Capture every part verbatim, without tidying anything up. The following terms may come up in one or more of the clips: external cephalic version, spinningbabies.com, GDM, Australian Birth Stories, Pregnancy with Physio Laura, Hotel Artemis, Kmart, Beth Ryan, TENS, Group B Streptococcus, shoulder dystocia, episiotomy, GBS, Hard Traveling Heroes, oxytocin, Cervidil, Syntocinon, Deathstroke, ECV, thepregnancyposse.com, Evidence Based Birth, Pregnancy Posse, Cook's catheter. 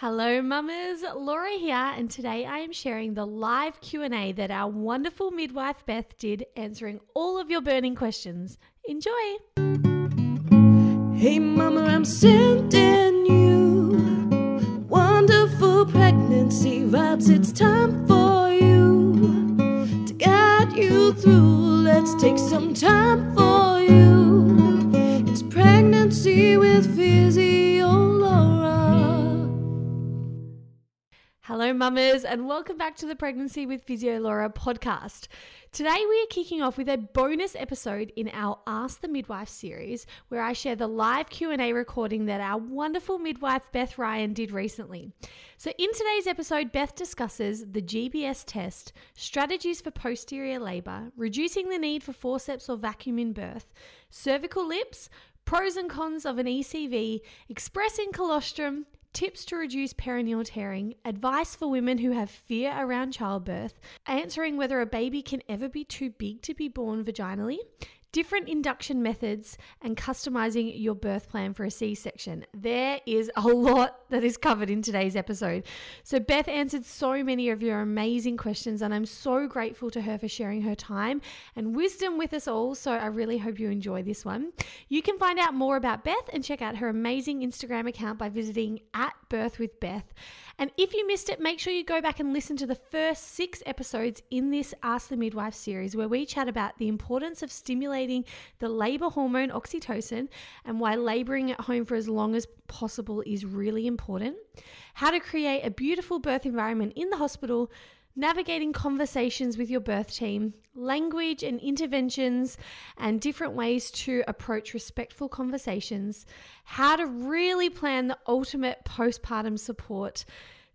Hello mamas, Laura here, and today I am sharing the live Q and A that our wonderful midwife Beth did, answering all of your burning questions. Enjoy! Hey mama, I'm sending you wonderful pregnancy vibes. It's time for you to guide you through. Let's take some time for you. It's Pregnancy with Physio Laura. Hello mamas, and welcome back to the Pregnancy with Physio Laura podcast. Today we are kicking off with a bonus episode in our Ask the Midwife series, where I share the live Q and A recording that our wonderful midwife Beth Ryan did recently. So in today's episode, Beth discusses the G B S test, strategies for posterior labour, reducing the need for forceps or vacuum in birth, cervical lips, pros and cons of an E C V, expressing colostrum, tips to reduce perineal tearing, advice for women who have fear around childbirth, answering whether a baby can ever be too big to be born vaginally, different induction methods, and customizing your birth plan for a C-section. There is a lot that is covered in today's episode. So Beth answered so many of your amazing questions, and I'm so grateful to her for sharing her time and wisdom with us all. So I really hope you enjoy this one. You can find out more about Beth and check out her amazing Instagram account by visiting at Birth with Beth. And if you missed it, make sure you go back and listen to the first six episodes in this Ask the Midwife series, where we chat about the importance of stimulating the labor hormone oxytocin and why laboring at home for as long as possible is really important, how to create a beautiful birth environment in the hospital, navigating conversations with your birth team, language and interventions, and different ways to approach respectful conversations, how to really plan the ultimate postpartum support,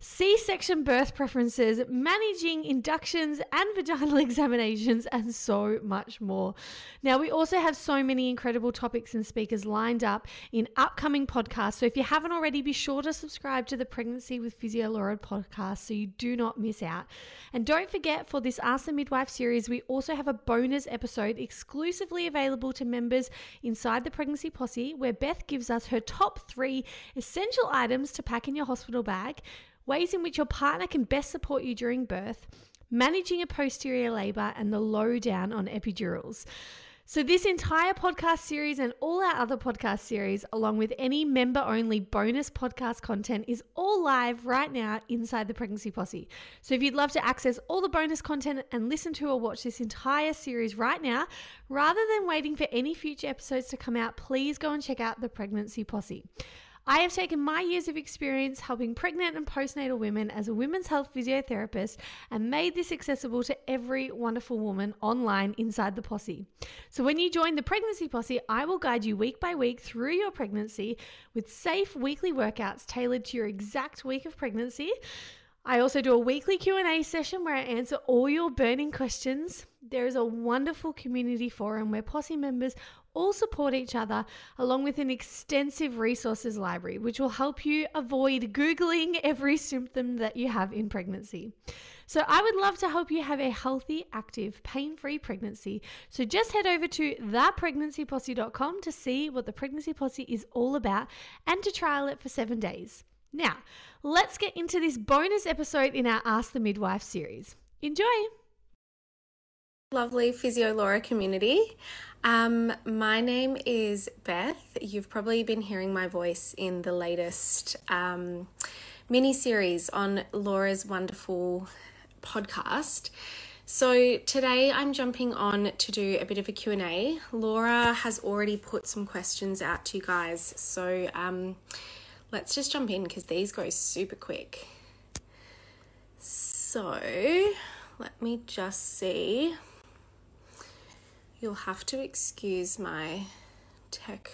C-section birth preferences, managing inductions and vaginal examinations, and so much more. Now, we also have so many incredible topics and speakers lined up in upcoming podcasts. So if you haven't already, be sure to subscribe to the Pregnancy with Physio Laura podcast so you do not miss out. And don't forget, for this Ask the Midwife series, we also have a bonus episode exclusively available to members inside the Pregnancy Posse, where Beth gives us her top three essential items to pack in your hospital bag, ways in which your partner can best support you during birth, managing a posterior labour, and the lowdown on epidurals. So this entire podcast series and all our other podcast series, along with any member-only bonus podcast content, is all live right now inside the Pregnancy Posse. So if you'd love to access all the bonus content and listen to or watch this entire series right now, rather than waiting for any future episodes to come out, please go and check out the Pregnancy Posse. I have taken my years of experience helping pregnant and postnatal women as a women's health physiotherapist and made this accessible to every wonderful woman online inside the posse. So when you join the Pregnancy Posse, I will guide you week by week through your pregnancy with safe weekly workouts tailored to your exact week of pregnancy. I also do a weekly Q and A session where I answer all your burning questions. There is a wonderful community forum where posse members all support each other, along with an extensive resources library, which will help you avoid Googling every symptom that you have in pregnancy. So I would love to help you have a healthy, active, pain-free pregnancy. So just head over to the pregnancy posse dot com to see what the Pregnancy Posse is all about and to trial it for seven days. Now, let's get into this bonus episode in our Ask the Midwife series. Enjoy! Lovely Physio Laura community. Um, my name is Beth. You've probably been hearing my voice in the latest um, mini-series on Laura's wonderful podcast. So today I'm jumping on to do a bit of a Q and A. Laura has already put some questions out to you guys, so um, let's just jump in because these go super quick. So let me just see. You'll have to excuse my tech.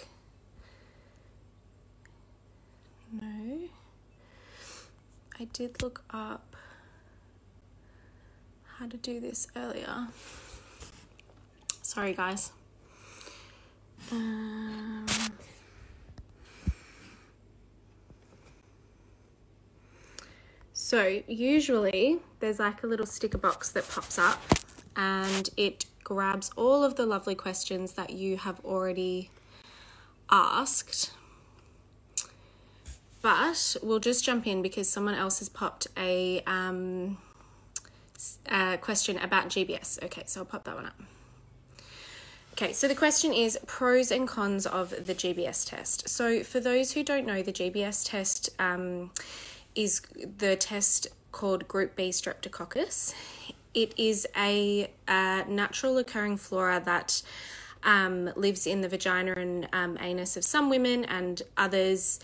No, I did look up how to do this earlier. Sorry, guys. Um, so usually there's like a little sticker box that pops up and it grabs all of the lovely questions that you have already asked. But we'll just jump in because someone else has popped a um, uh, question about G B S. Okay, so I'll pop that one up. Okay, so the question is pros and cons of the G B S test. So for those who don't know, the G B S test um, is the test called Group B Streptococcus. It is a, a natural occurring flora that um, lives in the vagina and um, anus of some women and others.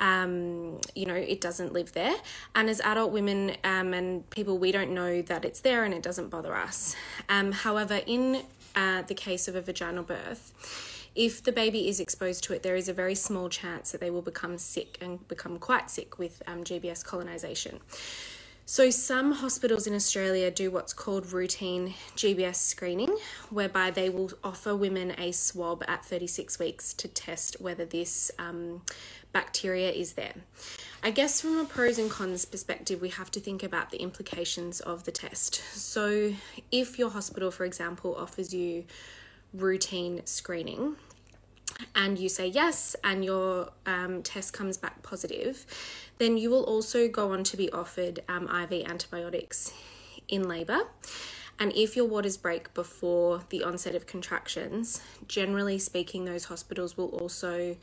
Um, you know, it doesn't live there. And as adult women um, and people, we don't know that it's there and it doesn't bother us. Um, however, in uh, the case of a vaginal birth, if the baby is exposed to it, there is a very small chance that they will become sick and become quite sick with um, G B S colonization. So some hospitals in Australia do what's called routine G B S screening, whereby they will offer women a swab at thirty-six weeks to test whether this um, bacteria is there. I guess from a pros and cons perspective, we have to think about the implications of the test. So if your hospital, for example, offers you routine screening and you say yes and your um, test comes back positive, then you will also go on to be offered um, I V antibiotics in labour. And if your waters break before the onset of contractions, generally speaking, those hospitals will also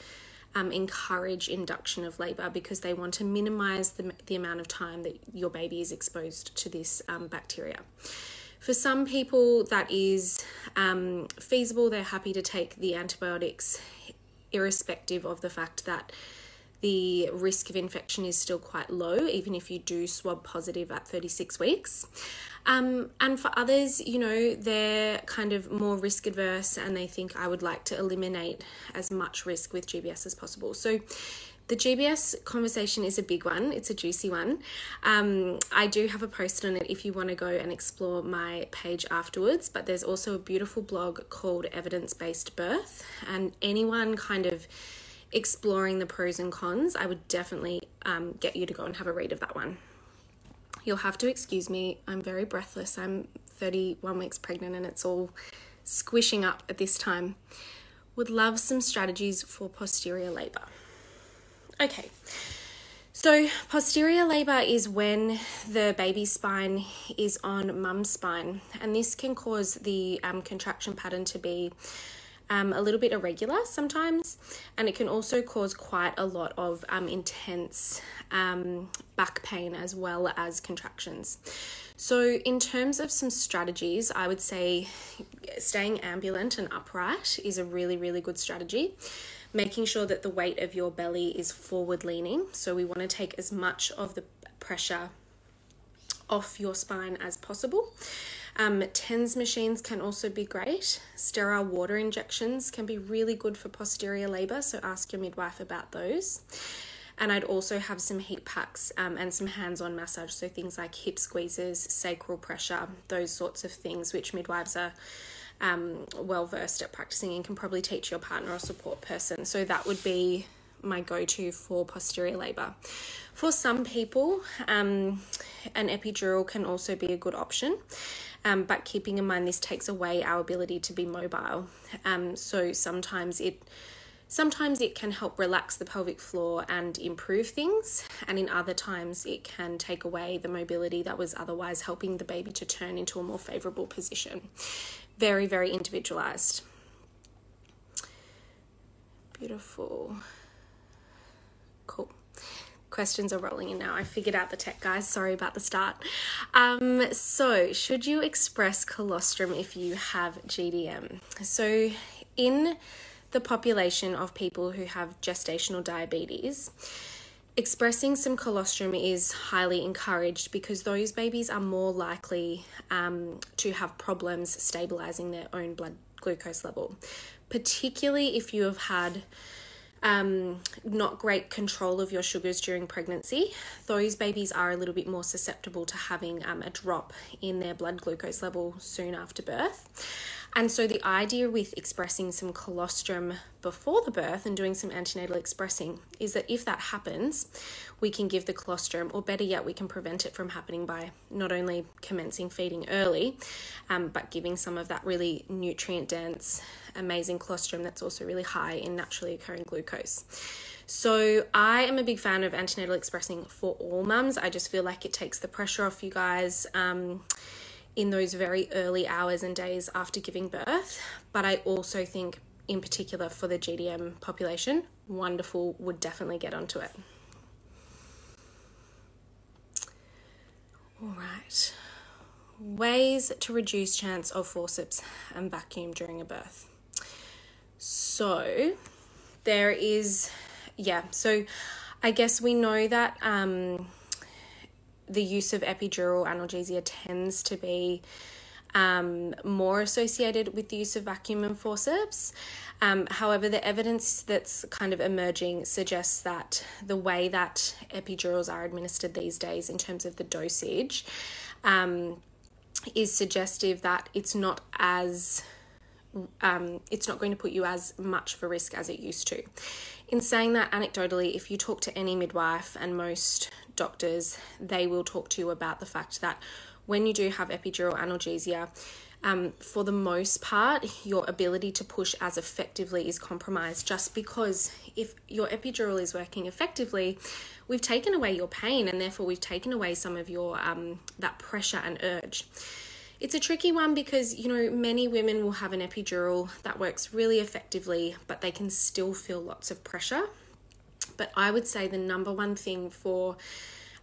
um, encourage induction of labour because they want to minimise the, the amount of time that your baby is exposed to this um, bacteria. For some people that is um, feasible, they're happy to take the antibiotics irrespective of the fact that the risk of infection is still quite low, even if you do swab positive at thirty-six weeks. Um, and for others, you know, they're kind of more risk adverse and they think I would like to eliminate as much risk with G B S as possible. So the G B S conversation is a big one. It's a juicy one. Um, I do have a post on it if you want to go and explore my page afterwards, but there's also a beautiful blog called Evidence Based Birth, and anyone kind of exploring the pros and cons, I would definitely um, get you to go and have a read of that one. You'll have to excuse me. I'm very breathless. I'm thirty-one weeks pregnant and it's all squishing up at this time. Would love some strategies for posterior labour. Okay, so posterior labour is when the baby's spine is on mum's spine, and this can cause the um, contraction pattern to be um, a little bit irregular sometimes, and it can also cause quite a lot of um, intense um, back pain as well as contractions. So in terms of some strategies, I would say staying ambulant and upright is a really, really good strategy. Making sure that the weight of your belly is forward leaning. So we want to take as much of the pressure off your spine as possible. Um, TENS machines can also be great. Sterile water injections can be really good for posterior labour, so ask your midwife about those. And I'd also have some heat packs um, and some hands-on massage, so things like hip squeezes, sacral pressure, those sorts of things, which midwives are Um, well versed at practicing and can probably teach your partner or support person. So that would be my go-to for posterior labour. For some people, um, an epidural can also be a good option, um, but keeping in mind this takes away our ability to be mobile. Um, so sometimes it sometimes it can help relax the pelvic floor and improve things, and in other times it can take away the mobility that was otherwise helping the baby to turn into a more favourable position. Very, very individualized. Beautiful. Cool. Questions are rolling in now. I figured out the tech, guys. Sorry about the start. Um, so should you express colostrum if you have G D M? So in the population of people who have gestational diabetes, expressing some colostrum is highly encouraged because those babies are more likely um, to have problems stabilizing their own blood glucose level, particularly if you have had um, not great control of your sugars during pregnancy. Those babies are a little bit more susceptible to having um, a drop in their blood glucose level soon after birth. And so the idea with expressing some colostrum before the birth and doing some antenatal expressing is that if that happens, we can give the colostrum, or better yet, we can prevent it from happening by not only commencing feeding early, um, but giving some of that really nutrient dense, amazing colostrum that's also really high in naturally occurring glucose. So I am a big fan of antenatal expressing for all mums. I just feel like it takes the pressure off you guys um, in those very early hours and days after giving birth. But I also think in particular for the G D M population, wonderful, would definitely get onto it. All right. Ways to reduce chance of forceps and vacuum during a birth. So there is, yeah, so I guess we know that um, the use of epidural analgesia tends to be um, more associated with the use of vacuum and forceps. Um, however, the evidence that's kind of emerging suggests that the way that epidurals are administered these days in terms of the dosage um, is suggestive that it's not as... Um, it's not going to put you as much of a risk as it used to. In saying that, anecdotally, if you talk to any midwife and most doctors, they will talk to you about the fact that when you do have epidural analgesia, um, for the most part, your ability to push as effectively is compromised, just because if your epidural is working effectively, we've taken away your pain and therefore we've taken away some of your um, that pressure and urge. It's a tricky one because, you know, many women will have an epidural that works really effectively, but they can still feel lots of pressure. But I would say the number one thing for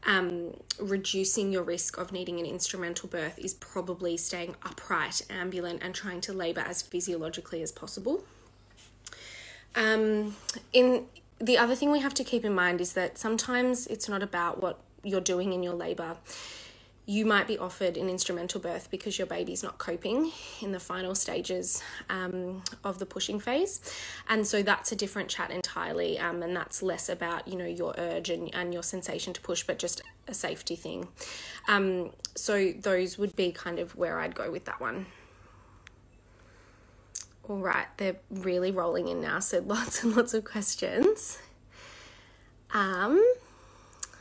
um, reducing your risk of needing an instrumental birth is probably staying upright, ambulant, and trying to labour as physiologically as possible. Um, in the other thing we have to keep in mind is that sometimes it's not about what you're doing in your labour. You might be offered an instrumental birth because your baby's not coping in the final stages um, of the pushing phase. And so that's a different chat entirely. Um, and that's less about, you know, your urge and, and your sensation to push, but just a safety thing. Um, so those would be kind of where I'd go with that one. All right, they're really rolling in now. So lots and lots of questions. Um,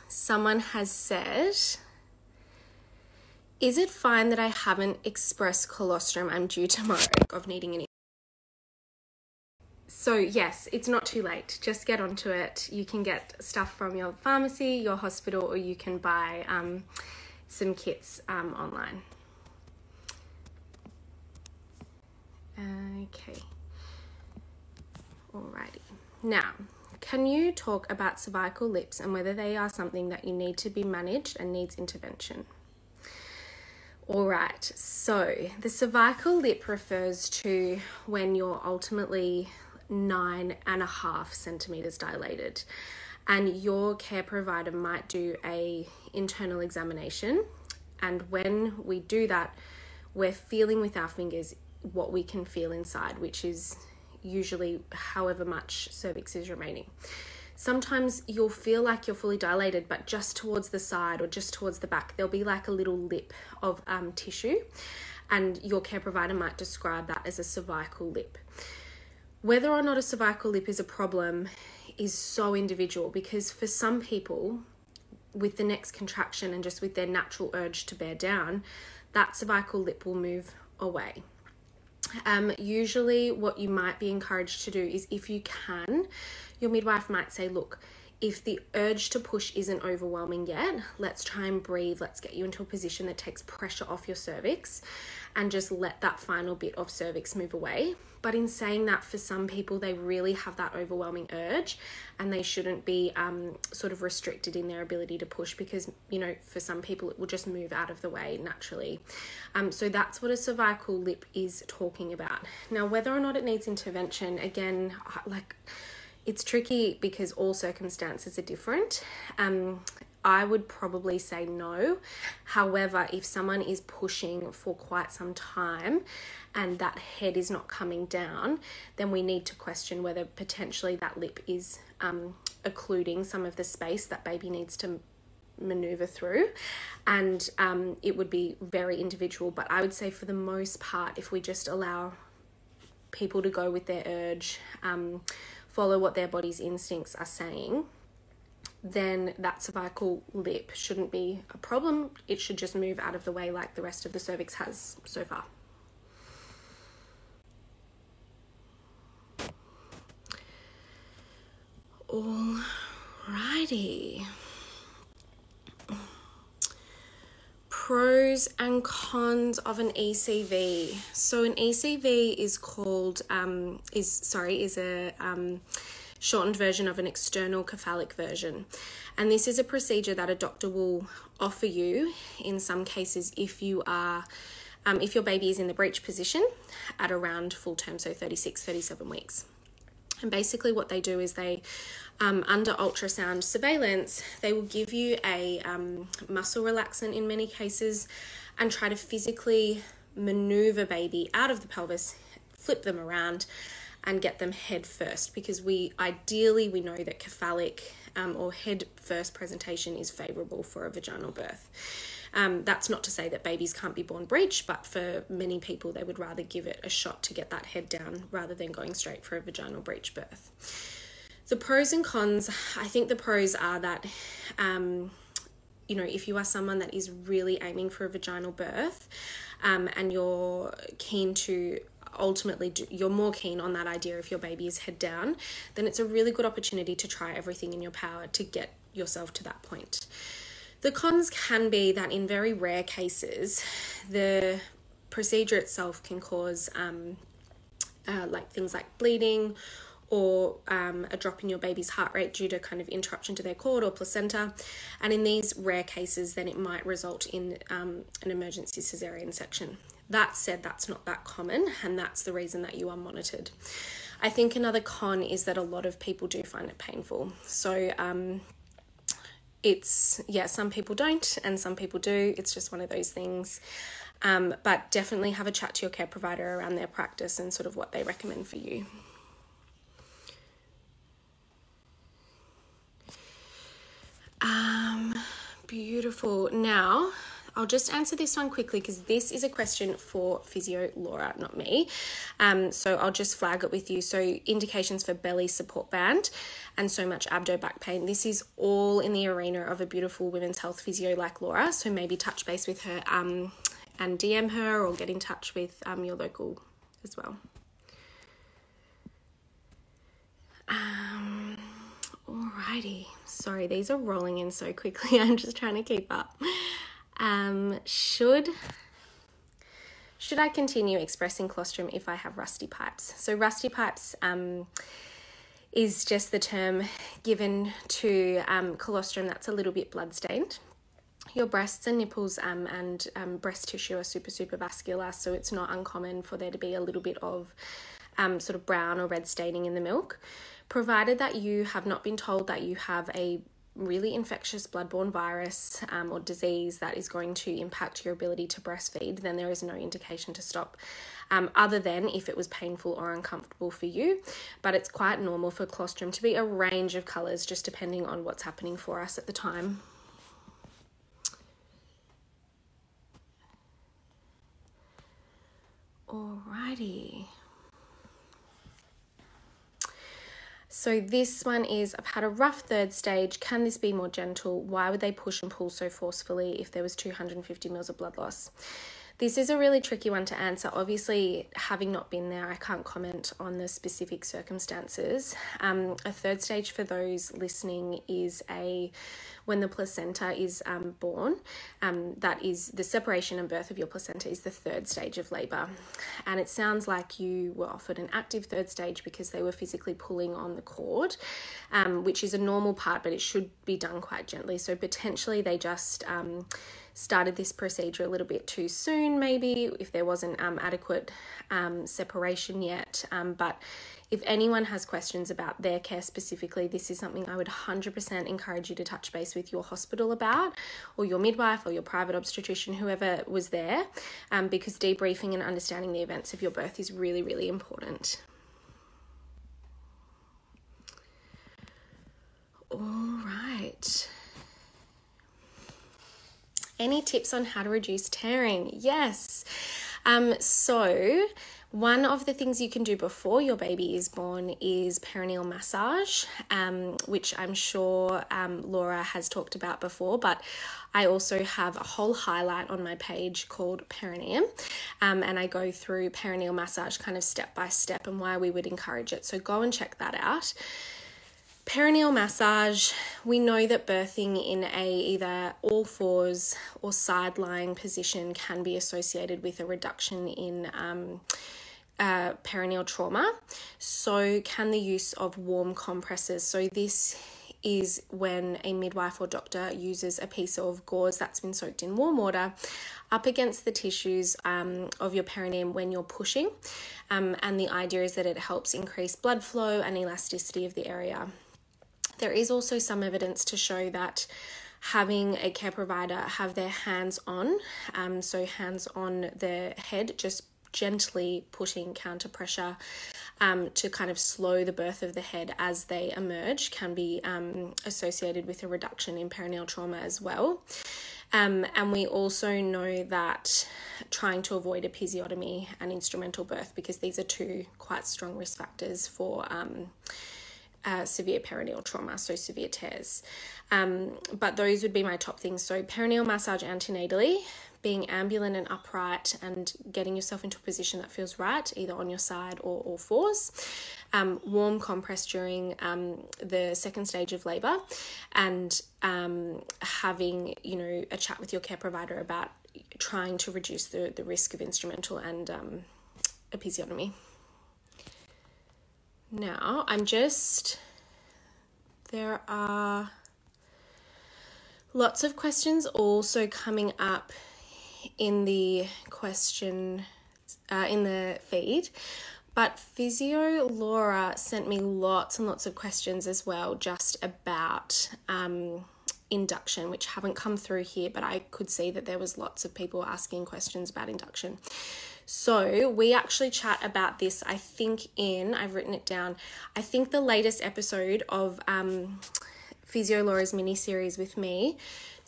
someone has said... Is it fine that I haven't expressed colostrum? I'm due tomorrow of needing an... So yes, it's not too late. Just get onto it. You can get stuff from your pharmacy, your hospital, or you can buy um, some kits um, online. Okay. Alrighty. Now, can you talk about cervical lips and whether they are something that you need to be managed and needs intervention? All right, so the cervical lip refers to when you're ultimately nine and a half centimeters dilated, and your care provider might do a internal examination. And when we do that, we're feeling with our fingers what we can feel inside, which is usually however much cervix is remaining. Sometimes you'll feel like you're fully dilated, but just towards the side or just towards the back, there'll be like a little lip of um, tissue, and your care provider might describe that as a cervical lip. Whether or not a cervical lip is a problem is so individual, because for some people with the next contraction and just with their natural urge to bear down, that cervical lip will move away. Um, usually what you might be encouraged to do is, if you can, your midwife might say, look, if the urge to push isn't overwhelming yet, let's try and breathe. Let's get you into a position that takes pressure off your cervix and just let that final bit of cervix move away. But in saying that, for some people, they really have that overwhelming urge, and they shouldn't be um, sort of restricted in their ability to push, because, you know, for some people it will just move out of the way naturally. Um, so that's what a cervical lip is talking about. Now, whether or not it needs intervention, again, like... it's tricky because all circumstances are different. Um, I would probably say no. However, if someone is pushing for quite some time and that head is not coming down, then we need to question whether potentially that lip is um, occluding some of the space that baby needs to maneuver through. And um, it would be very individual, but I would say for the most part, if we just allow people to go with their urge, um, follow what their body's instincts are saying, then that cervical lip shouldn't be a problem. It should just move out of the way like the rest of the cervix has so far. Alrighty. Pros and cons of an E C V. So an E C V is called um, is sorry is a um, shortened version of an external cephalic version, and this is a procedure that a doctor will offer you in some cases if you are um, if your baby is in the breech position at around full term, so thirty-six, thirty-seven weeks. And basically what they do is they, um, under ultrasound surveillance, they will give you a um, muscle relaxant in many cases and try to physically maneuver baby out of the pelvis, flip them around and get them head first, because we ideally we know that cephalic um, or head first presentation is favourable for a vaginal birth. Um, that's not to say that babies can't be born breech, but for many people, they would rather give it a shot to get that head down rather than going straight for a vaginal breech birth. The pros and cons, I think the pros are that, um, you know, if you are someone that is really aiming for a vaginal birth um, and you're keen to ultimately do, you're more keen on that idea if your baby is head down, then it's a really good opportunity to try everything in your power to get yourself to that point. The cons can be that in very rare cases, the procedure itself can cause um, uh, like things like bleeding or um, a drop in your baby's heart rate due to kind of interruption to their cord or placenta. And in these rare cases, then it might result in um, an emergency cesarean section. That said, that's not that common, and that's the reason that you are monitored. I think another con is that a lot of people do find it painful. So, um, It's, yeah, some people don't and some people do. It's just one of those things. Um, but definitely have a chat to your care provider around their practice and sort of what they recommend for you. Um, beautiful. Now, I'll just answer this one quickly because this is a question for Physio Laura, not me. Um, so I'll just flag it with you. So indications for belly support band and so much abdo back pain. This is all in the arena of a beautiful women's health physio like Laura. So maybe touch base with her um, and D M her or get in touch with um, your local as well. Um, alrighty. Sorry, these are rolling in so quickly. I'm just trying to keep up. Um, should, should I continue expressing colostrum if I have rusty pipes? So rusty pipes, um, is just the term given to, um, colostrum that's a little bit bloodstained. Your breasts and nipples, um, and, um, breast tissue are super, super vascular. So it's not uncommon for there to be a little bit of, um, sort of brown or red staining in the milk, provided that you have not been told that you have a really infectious bloodborne virus um, or disease that is going to impact your ability to breastfeed, then there is no indication to stop um, other than if it was painful or uncomfortable for you. But it's quite normal for colostrum to be a range of colours just depending on what's happening for us at the time. Alrighty. So this one is, I've had a rough third stage. Can this be more gentle? Why would they push and pull so forcefully if there was two hundred fifty mils of blood loss? This is a really tricky one to answer. Obviously, having not been there, I can't comment on the specific circumstances. Um, a third stage for those listening is a, when the placenta is um, born, um, that is the separation and birth of your placenta is the third stage of labour. And it sounds like you were offered an active third stage because they were physically pulling on the cord, um, which is a normal part, but it should be done quite gently. So potentially they just um, started this procedure a little bit too soon, maybe, if there wasn't um, adequate um, separation yet. Um, but if anyone has questions about their care specifically, this is something I would one hundred percent encourage you to touch base with your hospital about, or your midwife or your private obstetrician, whoever was there, um, because debriefing and understanding the events of your birth is really, really important. All right. Any tips on how to reduce tearing? Yes. Um, so... One of the things you can do before your baby is born is perineal massage, um, which I'm sure um, Laura has talked about before, but I also have a whole highlight on my page called Perineum, um, and I go through perineal massage kind of step by step and why we would encourage it. So go and check that out. Perineal massage. We know that birthing in a either all fours or side lying position can be associated with a reduction in um, uh, perineal trauma. So can the use of warm compresses. So this is when a midwife or doctor uses a piece of gauze that's been soaked in warm water up against the tissues um, of your perineum when you're pushing. Um, and the idea is that it helps increase blood flow and elasticity of the area. There is also some evidence to show that having a care provider have their hands on, um, so hands on the head, just gently putting counter pressure um, to kind of slow the birth of the head as they emerge, can be um, associated with a reduction in perineal trauma as well. Um, and we also know that trying to avoid episiotomy and instrumental birth, because these are two quite strong risk factors for um, Uh, severe perineal trauma, so severe tears. Um, but those would be my top things. So perineal massage antenatally, being ambulant and upright and getting yourself into a position that feels right, either on your side or all fours. Um, warm compress during um, the second stage of labour, and um, having, you know, a chat with your care provider about trying to reduce the, the risk of instrumental and um, episiotomy. Now, I'm just, there are lots of questions also coming up in the question, uh, in the feed, but Physio Laura sent me lots and lots of questions as well, just about um, induction, which haven't come through here, but I could see that there was lots of people asking questions about induction. So we actually chat about this, I think in, I've written it down, I think the latest episode of um, Physio Laura's mini-series with me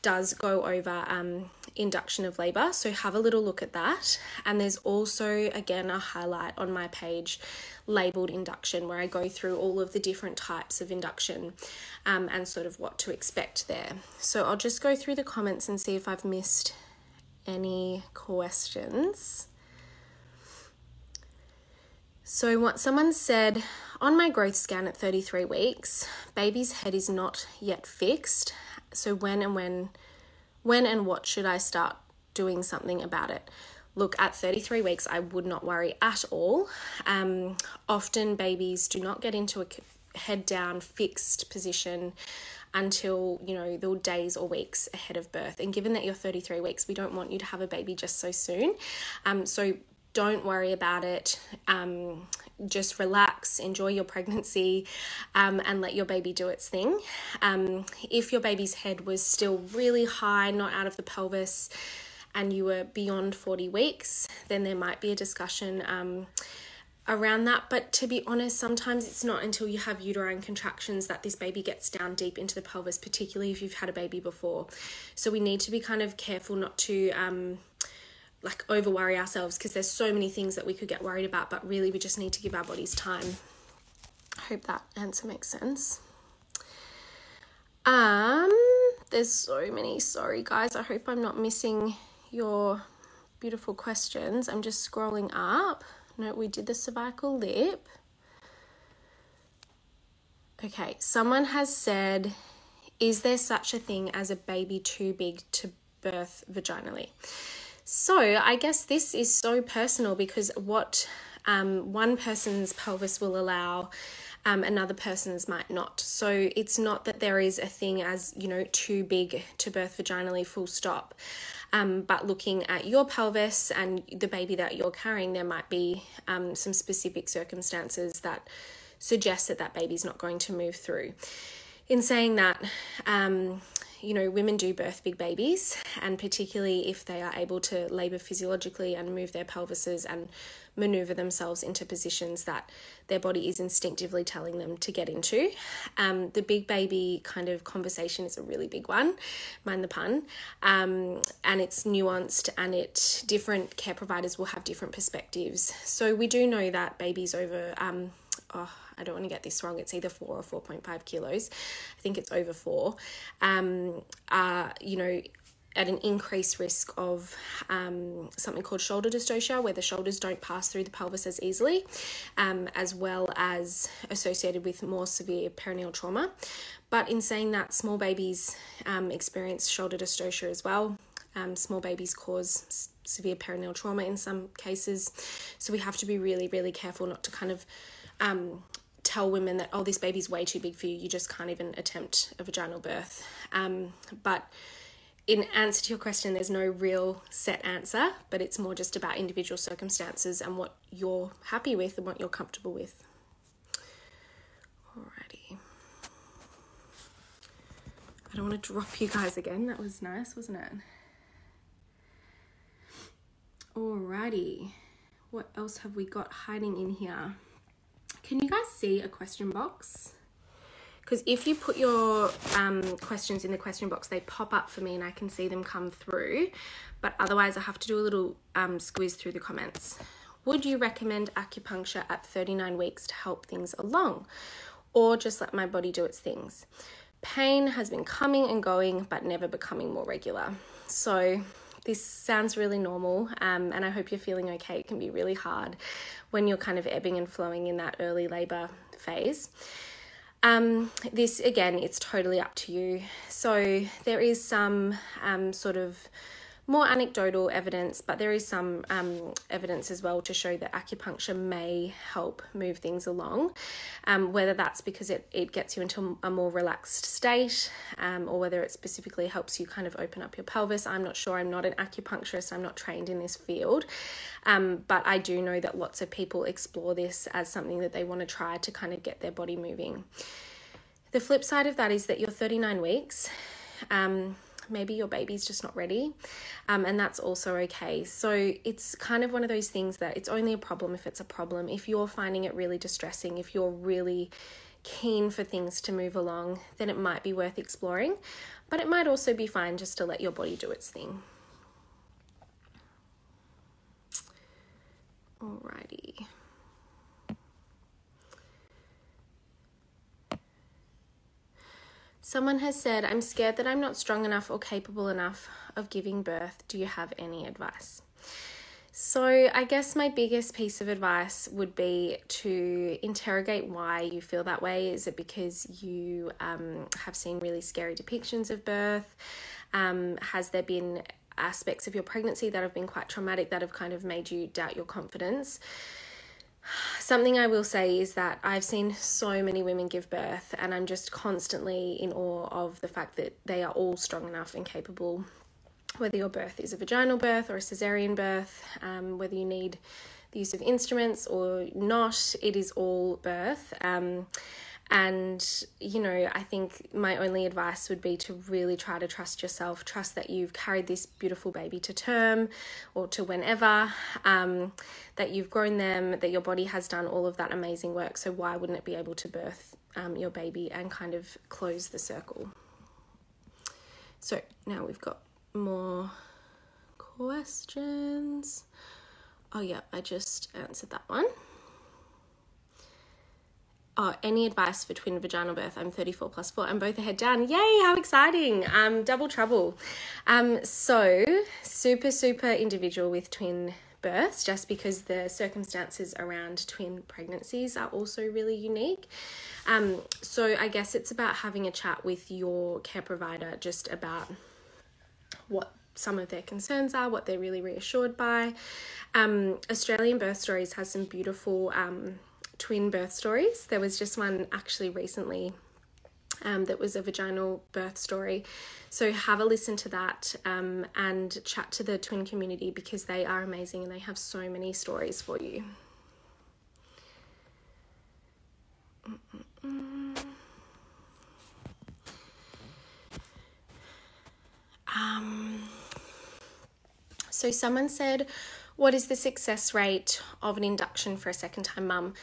does go over um, induction of labour. So have a little look at that. And there's also, again, a highlight on my page labelled induction, where I go through all of the different types of induction um, and sort of what to expect there. So I'll just go through the comments and see if I've missed any questions. So what someone said, on my growth scan at thirty-three weeks, baby's head is not yet fixed. So when and when, when and what should I start doing something about it? Look, at thirty-three weeks, I would not worry at all. Um, often babies do not get into a head down fixed position until, you know, the days or weeks ahead of birth. And given that you're thirty-three weeks, we don't want you to have a baby just so soon. Um, so don't worry about it. Um, just relax, enjoy your pregnancy, um, and let your baby do its thing. Um, if your baby's head was still really high, not out of the pelvis, and you were beyond forty weeks, then there might be a discussion um, around that. But to be honest, sometimes it's not until you have uterine contractions that this baby gets down deep into the pelvis, particularly if you've had a baby before. So we need to be kind of careful not to um, like over worry ourselves, because there's so many things that we could get worried about, but really we just need to give our bodies time. I hope that answer makes sense. Um, there's so many, sorry guys, I hope I'm not missing your beautiful questions. I'm just scrolling up. No, we did the cervical lip. Okay, someone has said, is there such a thing as a baby too big to birth vaginally? So I guess this is so personal, because what um, one person's pelvis will allow, um, another person's might not. So it's not that there is a thing as, you know, too big to birth vaginally, full stop. Um, but looking at your pelvis and the baby that you're carrying, there might be um, some specific circumstances that suggest that that baby's not going to move through. In saying that, um, you know, women do birth big babies, and particularly if they are able to labour physiologically and move their pelvises and manoeuvre themselves into positions that their body is instinctively telling them to get into. Um, the big baby kind of conversation is a really big one, mind the pun, um, and it's nuanced, and it different care providers will have different perspectives. So we do know that babies over... Um, oh, I don't want to get this wrong, it's either four or four point five kilos, I think it's over four, um, uh, you know, at an increased risk of um, something called shoulder dystocia, where the shoulders don't pass through the pelvis as easily, um, as well as associated with more severe perineal trauma. But in saying that, small babies um, experience shoulder dystocia as well. Um, small babies cause severe perineal trauma in some cases. So we have to be really, really careful not to kind of um, tell women that, oh, this baby's way too big for you, you just can't even attempt a vaginal birth. Um, but in answer to your question, there's no real set answer, but it's more just about individual circumstances and what you're happy with and what you're comfortable with. Alrighty. I don't want to drop you guys again. That was nice, wasn't it? Alrighty, what else have we got hiding in here? Can you guys see a question box? Because if you put your um, questions in the question box, they pop up for me and I can see them come through. But otherwise, I have to do a little um, squeeze through the comments. Would you recommend acupuncture at thirty-nine weeks to help things along? Or just let my body do its things? Pain has been coming and going, but never becoming more regular. So this sounds really normal, um, and I hope you're feeling okay. It can be really hard when you're kind of ebbing and flowing in that early labour phase. Um, this, again, it's totally up to you. So there is some um, sort of more anecdotal evidence, but there is some um, evidence as well to show that acupuncture may help move things along, um, whether that's because it, it gets you into a more relaxed state, um, or whether it specifically helps you kind of open up your pelvis. I'm not sure. I'm not an acupuncturist. I'm not trained in this field, um, but I do know that lots of people explore this as something that they want to try to kind of get their body moving. The flip side of that is that you're thirty-nine weeks. Um, Maybe your baby's just not ready, um, and that's also okay. So it's kind of one of those things that it's only a problem if it's a problem. If you're finding it really distressing, if you're really keen for things to move along, then it might be worth exploring, but it might also be fine just to let your body do its thing. Alrighty. Someone has said, I'm scared that I'm not strong enough or capable enough of giving birth. Do you have any advice? So I guess my biggest piece of advice would be to interrogate why you feel that way. Is it because you um, have seen really scary depictions of birth? Um, has there been aspects of your pregnancy that have been quite traumatic that have kind of made you doubt your confidence? Something I will say is that I've seen so many women give birth, and I'm just constantly in awe of the fact that they are all strong enough and capable, whether your birth is a vaginal birth or a cesarean birth, um, whether you need the use of instruments or not, it is all birth. Um, and, you know, I think my only advice would be to really try to trust yourself, trust that you've carried this beautiful baby to term or to whenever, um, that you've grown them, that your body has done all of that amazing work. So why wouldn't it be able to birth um, your baby and kind of close the circle? So now we've got more questions. Oh yeah, I just answered that one. Oh, any advice for twin vaginal birth? I'm thirty-four plus four. I'm both a head down. Yay, how exciting. Um, double trouble. Um, so super, super individual with twin births, just because the circumstances around twin pregnancies are also really unique. Um, so I guess it's about having a chat with your care provider just about what some of their concerns are, what they're really reassured by. Um, Australian Birth Stories has some beautiful um, twin birth stories. There was just one actually recently um, that was a vaginal birth story. So have a listen to that um, and chat to the twin community, because they are amazing and they have so many stories for you. Um, so someone said, what is the success rate of an induction for a second time mum?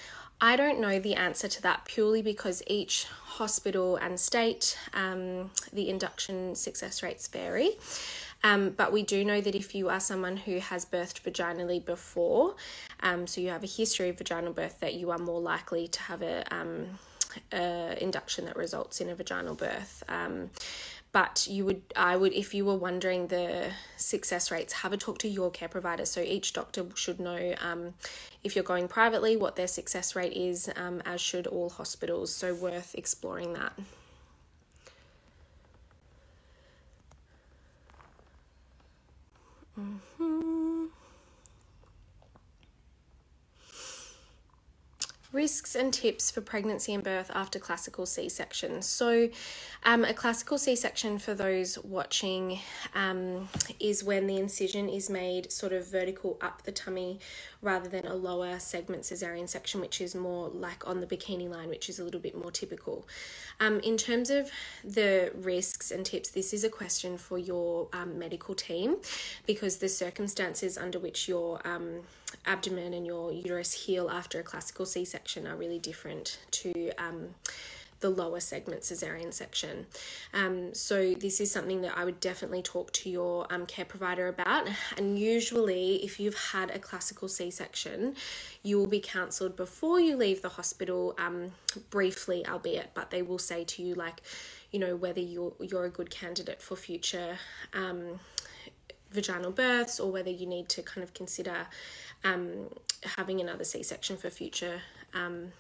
I don't know the answer to that, purely because each hospital and state, um, the induction success rates vary. Um, but we do know that if you are someone who has birthed vaginally before, um, so you have a history of vaginal birth, that you are more likely to have a, um, a induction that results in a vaginal birth. Um, But you would, I would, if you were wondering the success rates, have a talk to your care provider. So each doctor should know, um, if you're going privately, what their success rate is, um, as should all hospitals. So worth exploring that. Mm-hmm. Risks and tips for pregnancy and birth after classical C-section. So um, a classical C-section, for those watching, um, is when the incision is made sort of vertical up the tummy rather than a lower segment cesarean section, which is more like on the bikini line, which is a little bit more typical. Um, in terms of the risks and tips, this is a question for your um, medical team, because the circumstances under which your um, abdomen and your uterus heal after a classical C-section are really different to um, the lower segment cesarean section. Um, so this is something that I would definitely talk to your um, care provider about. And usually if you've had a classical C-section, you will be counselled before you leave the hospital, um, briefly, albeit, but they will say to you, like, you know, whether you're, you're a good candidate for future um, vaginal births, or whether you need to kind of consider um, having another C-section for future um,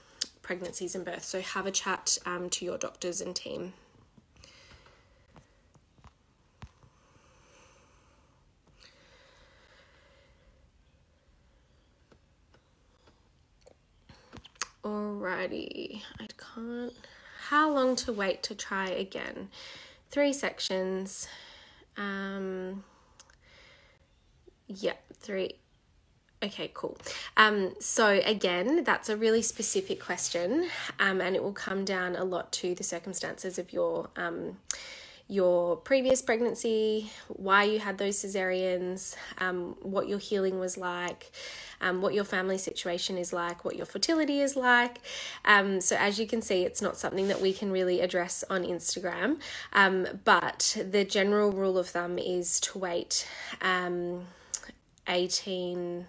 pregnancies and births. So have a chat um, to your doctors and team. Alrighty, I can't. How long to wait to try again? Three sections. Um, yeah, three. Okay, cool. Um, so again, that's a really specific question, um, and it will come down a lot to the circumstances of your um, your previous pregnancy, why you had those cesareans, um, what your healing was like, um, what your family situation is like, what your fertility is like. Um, so as you can see, it's not something that we can really address on Instagram, um, but the general rule of thumb is to wait um, eighteen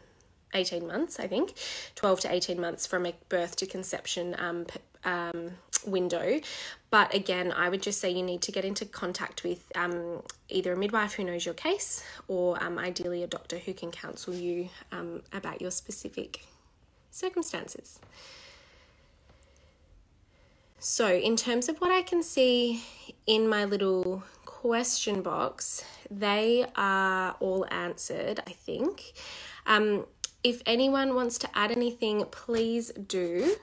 months, I think, twelve to eighteen months from a birth to conception um, um, window. But again, I would just say you need to get into contact with um, either a midwife who knows your case, or um, ideally a doctor who can counsel you um, about your specific circumstances. So in terms of what I can see in my little question box, they are all answered, I think. Um, if anyone wants to add anything, please do.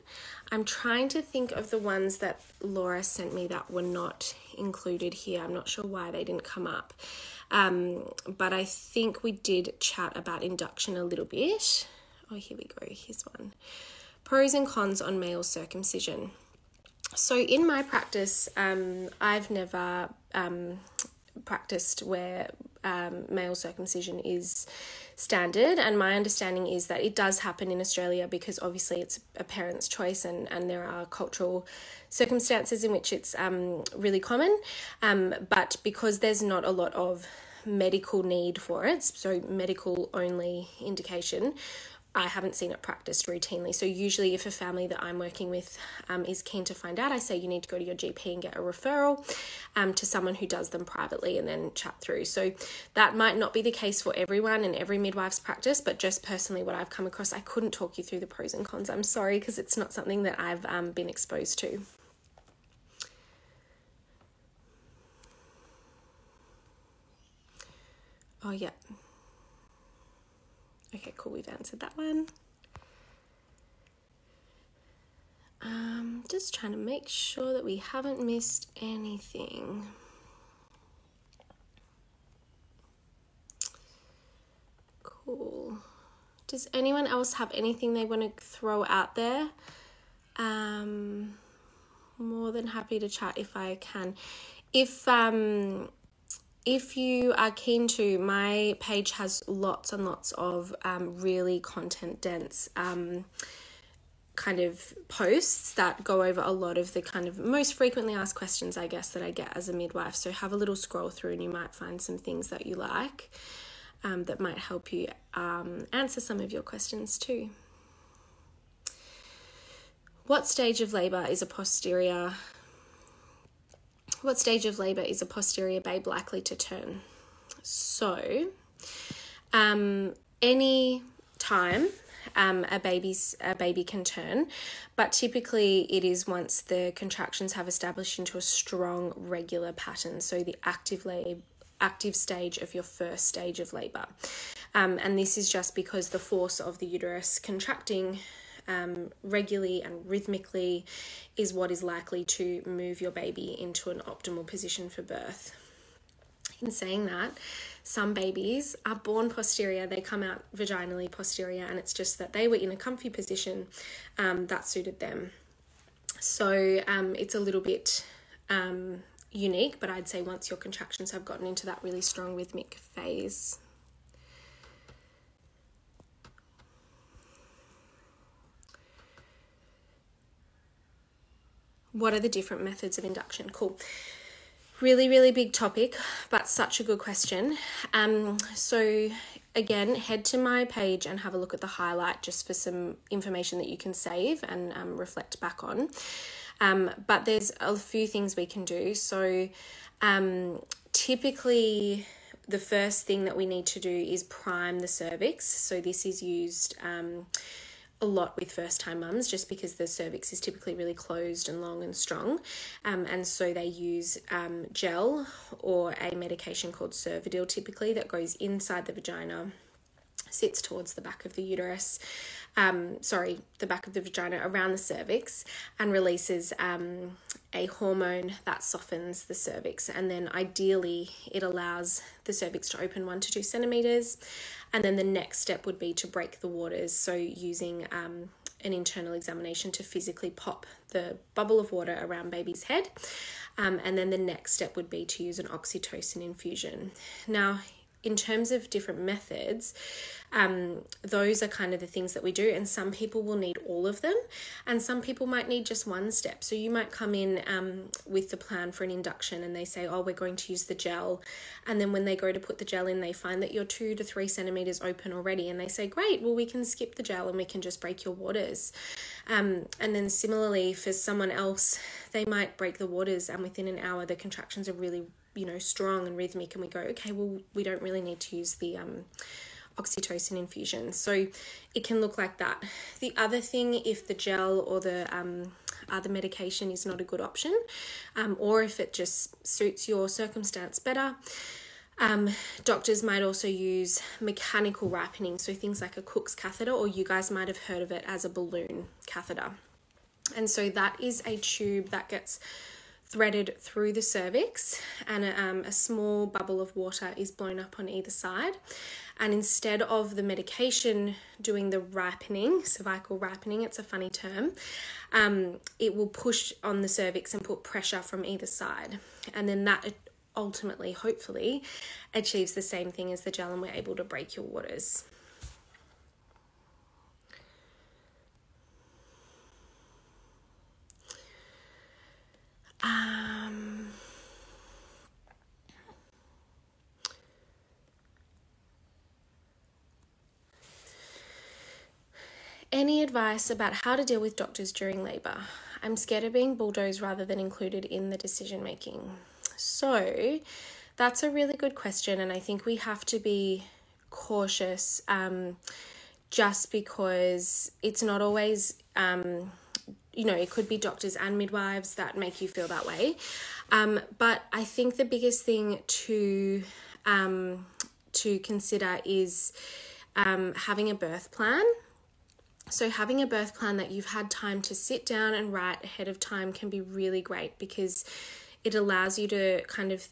I'm trying to think of the ones that Laura sent me that were not included here. I'm not sure why they didn't come up. Um, but I think we did chat about induction a little bit. Oh, here we go. Here's one. Pros and cons on male circumcision. So in my practice, um, I've never um, practiced where um, male circumcision is standard, and my understanding is that it does happen in Australia, because obviously it's a parent's choice, and, and there are cultural circumstances in which it's um, really common, um, but because there's not a lot of medical need for it, so medical only indication, I haven't seen it practiced routinely. So usually if a family that I'm working with um, is keen to find out, I say you need to go to your G P and get a referral um, to someone who does them privately, and then chat through. So that might not be the case for everyone in every midwife's practice, but just personally what I've come across, I couldn't talk you through the pros and cons. I'm sorry, because it's not something that I've um, been exposed to. Oh, yeah. Okay, cool, we've answered that one. Um, just trying to make sure that we haven't missed anything. Cool. Does anyone else have anything they want to throw out there? Um, more than happy to chat if I can. If, um... If you are keen to, my page has lots and lots of um, really content-dense um, kind of posts that go over a lot of the kind of most frequently asked questions, I guess, that I get as a midwife. So have a little scroll through and you might find some things that you like um, that might help you um, answer some of your questions too. What stage of labour is a posterior What stage of labour is a posterior babe likely to turn? So um, any time um, a baby's a baby can turn, but typically it is once the contractions have established into a strong regular pattern, so the active lab active stage of your first stage of labour. Um, and this is just because the force of the uterus contracting um, regularly and rhythmically is what is likely to move your baby into an optimal position for birth. In saying that, some babies are born posterior, they come out vaginally posterior, and it's just that they were in a comfy position um, that suited them. So um, it's a little bit um, unique, but I'd say once your contractions have gotten into that really strong rhythmic phase. What are the different methods of induction? Cool. Really, really big topic, but such a good question. Um, so again, head to my page and have a look at the highlight just for some information that you can save and um, reflect back on. Um, but there's a few things we can do. So um, typically the first thing that we need to do is prime the cervix. So this is used um, a lot with first-time mums just because the cervix is typically really closed and long and strong. Um, and so they use um, gel or a medication called Cervidil typically that goes inside the vagina, sits towards the back of the uterus, um, sorry, the back of the vagina around the cervix, and releases um, a hormone that softens the cervix. And then ideally it allows the cervix to open one to two centimeters. And then the next step would be to break the waters. So using um, an internal examination to physically pop the bubble of water around baby's head. Um, and then the next step would be to use an oxytocin infusion. Now, in terms of different methods, um, those are kind of the things that we do, and some people will need all of them and some people might need just one step. So you might come in um, with the plan for an induction and they say, oh, we're going to use the gel. And then when they go to put the gel in, they find that you're two to three centimetres open already. And they say, great, well, we can skip the gel and we can just break your waters. Um, and then similarly for someone else, they might break the waters and within an hour, the contractions are really you know, strong and rhythmic, and we go, okay, well, we don't really need to use the um, oxytocin infusion. So it can look like that. The other thing, if the gel or the um, other medication is not a good option, um, or if it just suits your circumstance better, um, doctors might also use mechanical ripening. So things like a Cook's catheter, or you guys might have heard of it as a balloon catheter. And so that is a tube that gets threaded through the cervix, and a, um, a small bubble of water is blown up on either side. And instead of the medication doing the ripening, cervical ripening, it's a funny term, um, it will push on the cervix and put pressure from either side. And then that ultimately, hopefully, achieves the same thing as the gel, and we're able to break your waters. Um, any advice about how to deal with doctors during labour? I'm scared of being bulldozed rather than included in the decision making. So that's a really good question, and I think we have to be cautious um, just because it's not always... Um, you know, it could be doctors and midwives that make you feel that way. Um, but I think the biggest thing to, um, to consider is um, having a birth plan. So having a birth plan that you've had time to sit down and write ahead of time can be really great, because it allows you to kind of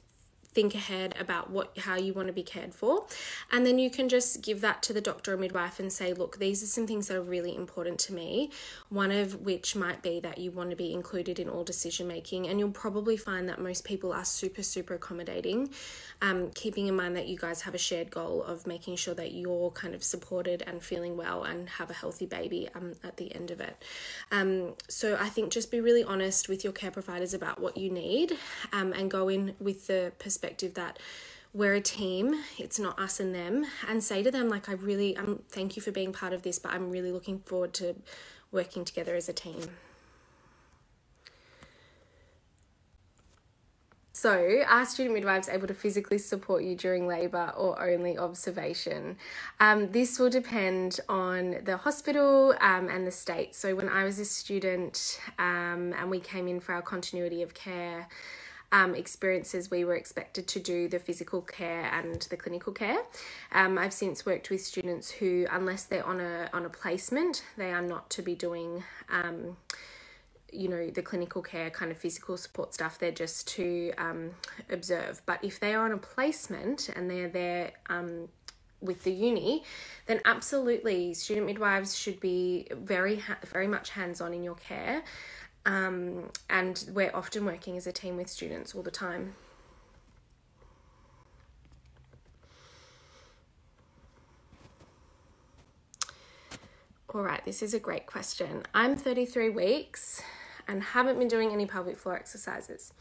think ahead about what how you want to be cared for, and then you can just give that to the doctor or midwife and say, look, these are some things that are really important to me, one of which might be that you want to be included in all decision making. And you'll probably find that most people are super super accommodating, um, keeping in mind that you guys have a shared goal of making sure that you're kind of supported and feeling well and have a healthy baby um, at the end of it. Um, so I think just be really honest with your care providers about what you need, um, and go in with the perspective that we're a team, it's not us and them, and say to them, like, I really um, thank you for being part of this, but I'm really looking forward to working together as a team. So, are student midwives able to physically support you during labour or only observation? Um, this will depend on the hospital um, and the state. So when I was a student um, and we came in for our continuity of care um, experiences, we were expected to do the physical care and the clinical care. Um, I've since worked with students who, unless they're on a, on a placement, they are not to be doing um, you know, the clinical care kind of physical support stuff. They're just to um, observe. But if they are on a placement and they're there um, with the uni, then absolutely student midwives should be very, very much hands-on in your care. Um, and we're often working as a team with students all the time. All right, this is a great question. I'm thirty-three weeks and haven't been doing any pelvic floor exercises.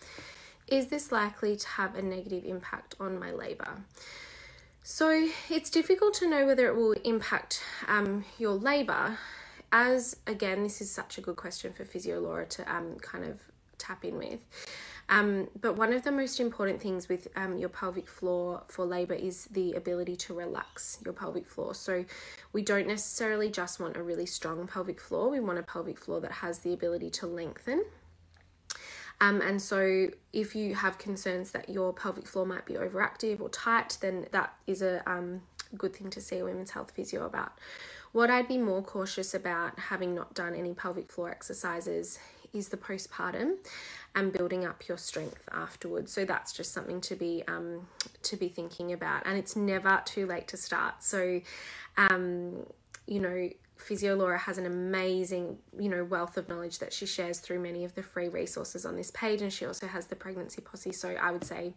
Is this likely to have a negative impact on my labour? So it's difficult to know whether it will impact um, your labour, as, again, this is such a good question for Physio Laura to um, kind of tap in with. Um, but one of the most important things with um, your pelvic floor for labour is the ability to relax your pelvic floor. So we don't necessarily just want a really strong pelvic floor. We want a pelvic floor that has the ability to lengthen. Um, and so if you have concerns that your pelvic floor might be overactive or tight, then that is a um, good thing to see a women's health physio about. What I'd be more cautious about, having not done any pelvic floor exercises, is the postpartum and building up your strength afterwards. So that's just something to be um, to be thinking about. And it's never too late to start. So, um, you know, Physio Laura has an amazing, you know, wealth of knowledge that she shares through many of the free resources on this page. And she also has the Pregnancy Posse. So I would say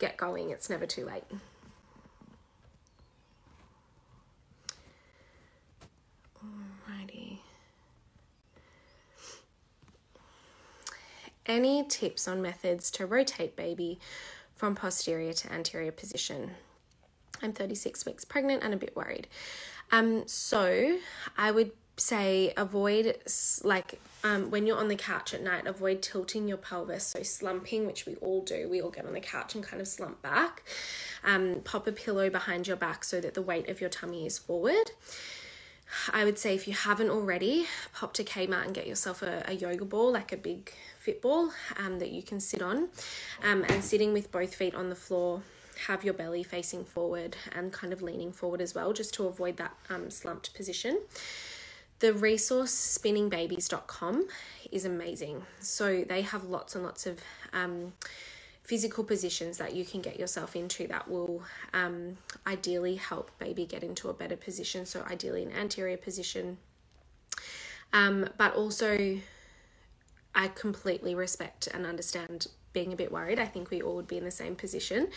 get going. It's never too late. Any tips on methods to rotate baby from posterior to anterior position? I'm thirty-six weeks pregnant and a bit worried. Um, so I would say avoid, like um, when you're on the couch at night, avoid tilting your pelvis, so slumping, which we all do. We all get on the couch and kind of slump back. Um, pop a pillow behind your back so that the weight of your tummy is forward. I would say, if you haven't already, pop to Kmart and get yourself a, a yoga ball, like a big fit ball um, that you can sit on. Um, and sitting with both feet on the floor, have your belly facing forward and kind of leaning forward as well, just to avoid that um, slumped position. The resource spinning babies dot com is amazing. So they have lots and lots of um, physical positions that you can get yourself into that will um, ideally help baby get into a better position. So ideally an anterior position. Um, but also, I completely respect and understand being a bit worried. I think we all would be in the same position.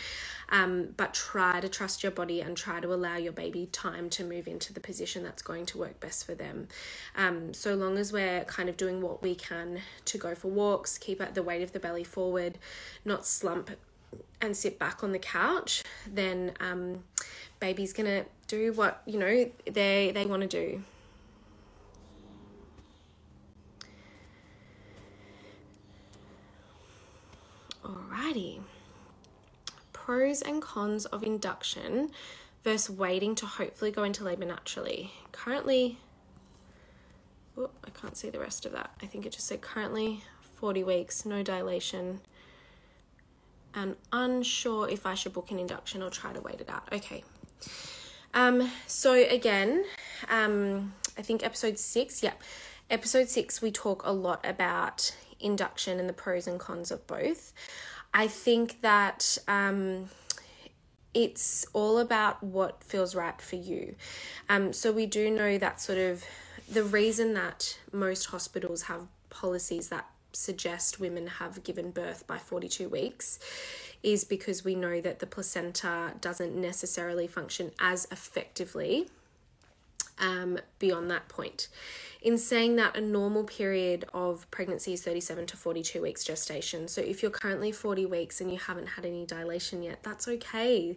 Um, but try to trust your body and try to allow your baby time to move into the position that's going to work best for them. Um, so long as we're kind of doing what we can to go for walks, keep at the weight of the belly forward, not slump and sit back on the couch, then um, baby's gonna do what, you know, they, they want to do. Alrighty, pros and cons of induction versus waiting to hopefully go into labour naturally. Currently, oh, I can't see the rest of that. I think it just said currently forty weeks, no dilation, and unsure if I should book an induction or try to wait it out. Okay, um, so again, um, I think episode six, yeah, episode six, we talk a lot about induction and the pros and cons of both. I think that um, it's all about what feels right for you. Um, so we do know that sort of the reason that most hospitals have policies that suggest women have given birth by forty-two weeks is because we know that the placenta doesn't necessarily function as effectively um, beyond that point. In saying that, a normal period of pregnancy is thirty-seven to forty-two weeks gestation. So if you're currently forty weeks and you haven't had any dilation yet, that's okay.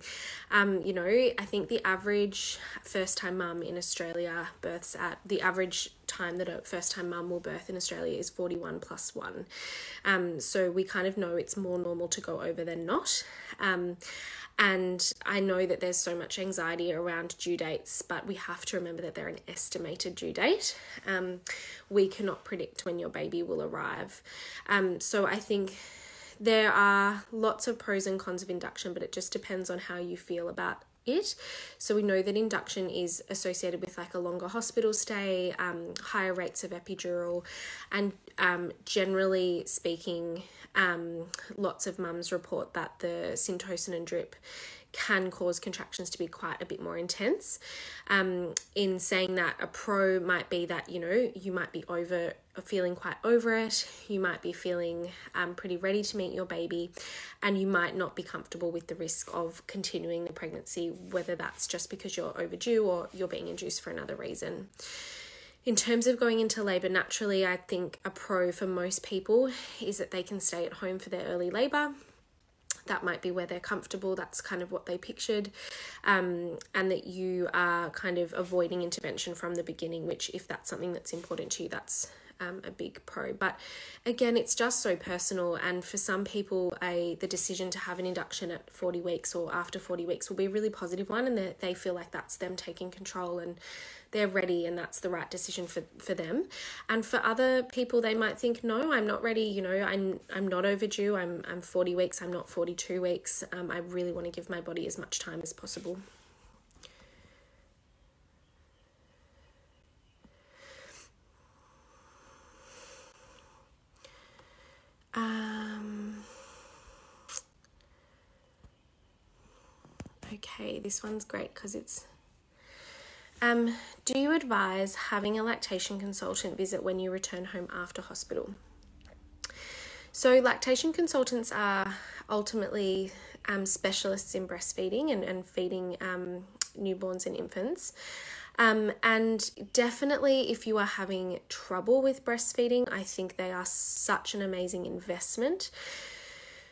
Um, you know, I think the average first-time mum in Australia births at, the average time that a first-time mum will birth in Australia is forty-one plus one. Um, so we kind of know it's more normal to go over than not. Um, and I know that there's so much anxiety around due dates, but we have to remember that they're an estimated due date. Um, we cannot predict when your baby will arrive. Um, so I think there are lots of pros and cons of induction, but it just depends on how you feel about it. So we know that induction is associated with like a longer hospital stay, um, higher rates of epidural, and um, generally speaking, um, lots of mums report that the Syntocinon drip can cause contractions to be quite a bit more intense. Um, in saying that, a pro might be that, you know, you might be over feeling quite over it, you might be feeling um, pretty ready to meet your baby, and you might not be comfortable with the risk of continuing the pregnancy, whether that's just because you're overdue or you're being induced for another reason. In terms of going into labour naturally, I think a pro for most people is that they can stay at home for their early labour. That might be where they're comfortable, that's kind of what they pictured, um, and that you are kind of avoiding intervention from the beginning, which if that's something that's important to you, that's um, a big pro. But again, it's just so personal, and for some people a the decision to have an induction at forty weeks or after forty weeks will be a really positive one, and that they feel like that's them taking control and they're ready and that's the right decision for, for them. And for other people, they might think, no, I'm not ready, you know, I'm I'm not overdue, I'm I'm forty weeks, I'm not forty-two weeks, um, I really want to give my body as much time as possible. Um, okay, this one's great because it's Um, do you advise having a lactation consultant visit when you return home after hospital? So lactation consultants are ultimately um, specialists in breastfeeding and, and feeding um, newborns and infants. Um, and definitely if you are having trouble with breastfeeding, I think they are such an amazing investment.